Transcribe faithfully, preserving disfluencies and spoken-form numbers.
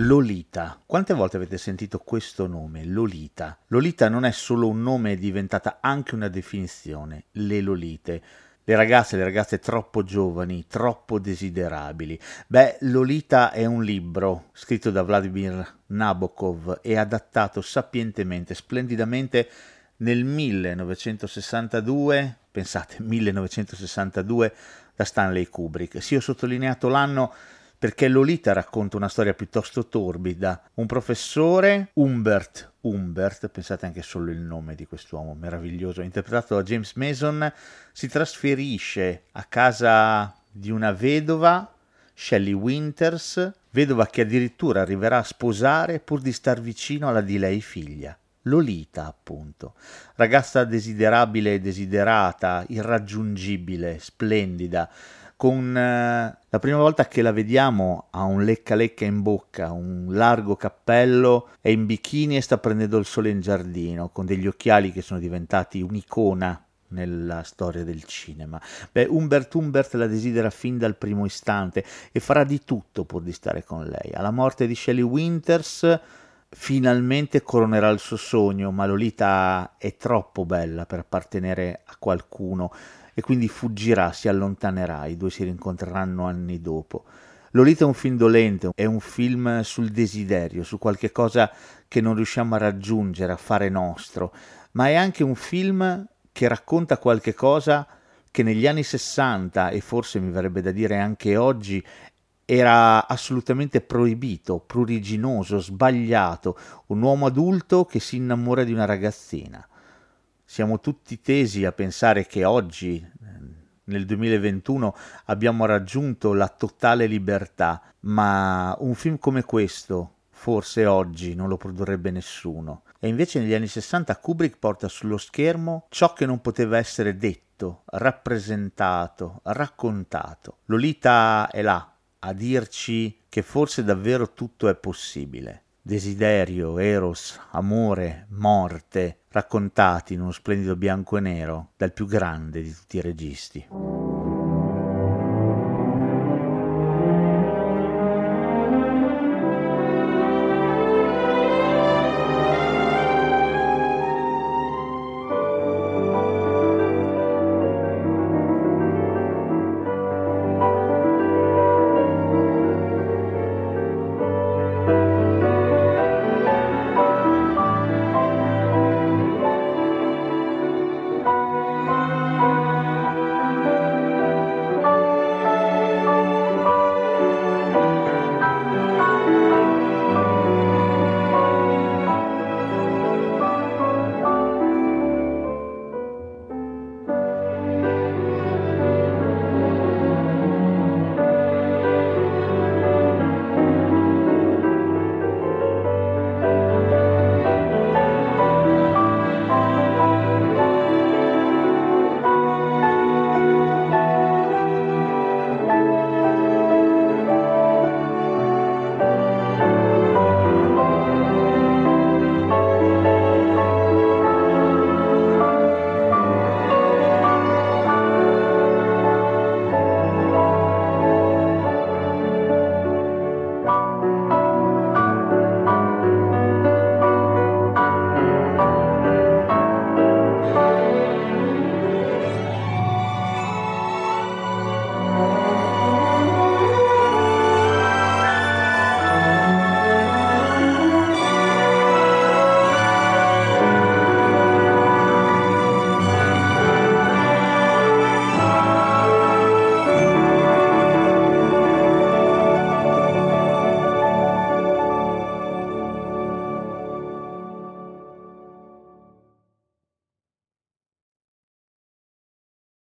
Lolita. Quante volte avete sentito questo nome, Lolita? Lolita non è solo un nome, è diventata anche una definizione, le Lolite. Le ragazze, le ragazze troppo giovani, troppo desiderabili. Beh, Lolita è un libro scritto da Vladimir Nabokov e adattato sapientemente, splendidamente nel millenovecentosessantadue, pensate, millenovecentosessantadue, da Stanley Kubrick. Sì, ho sottolineato l'anno perché Lolita racconta una storia piuttosto torbida. Un professore, Humbert, Humbert, pensate anche solo il nome di quest'uomo meraviglioso, interpretato da James Mason, si trasferisce a casa di una vedova, Shelley Winters, vedova che addirittura arriverà a sposare pur di star vicino alla di lei figlia. Lolita, appunto, ragazza desiderabile e desiderata, irraggiungibile, splendida, con eh, la prima volta che la vediamo ha un lecca lecca in bocca, un largo cappello, è in bikini e sta prendendo il sole in giardino, con degli occhiali che sono diventati un'icona nella storia del cinema. Beh, Humbert Humbert la desidera fin dal primo istante e farà di tutto pur di stare con lei. Alla morte di Shelley Winters finalmente coronerà il suo sogno, ma Lolita è troppo bella per appartenere a qualcuno e quindi fuggirà, si allontanerà, i due si rincontreranno anni dopo. Lolita è un film dolente, è un film sul desiderio, su qualche cosa che non riusciamo a raggiungere, a fare nostro, ma è anche un film che racconta qualche cosa che negli anni sessanta, e forse mi verrebbe da dire anche oggi, era assolutamente proibito, pruriginoso, sbagliato, un uomo adulto che si innamora di una ragazzina. Siamo tutti tesi a pensare che oggi, nel duemilaventuno, abbiamo raggiunto la totale libertà, ma un film come questo forse oggi non lo produrrebbe nessuno. E invece negli anni sessanta Kubrick porta sullo schermo ciò che non poteva essere detto, rappresentato, raccontato. Lolita è là a dirci che forse davvero tutto è possibile. Desiderio, eros, amore, morte, raccontati in uno splendido bianco e nero dal più grande di tutti i registi.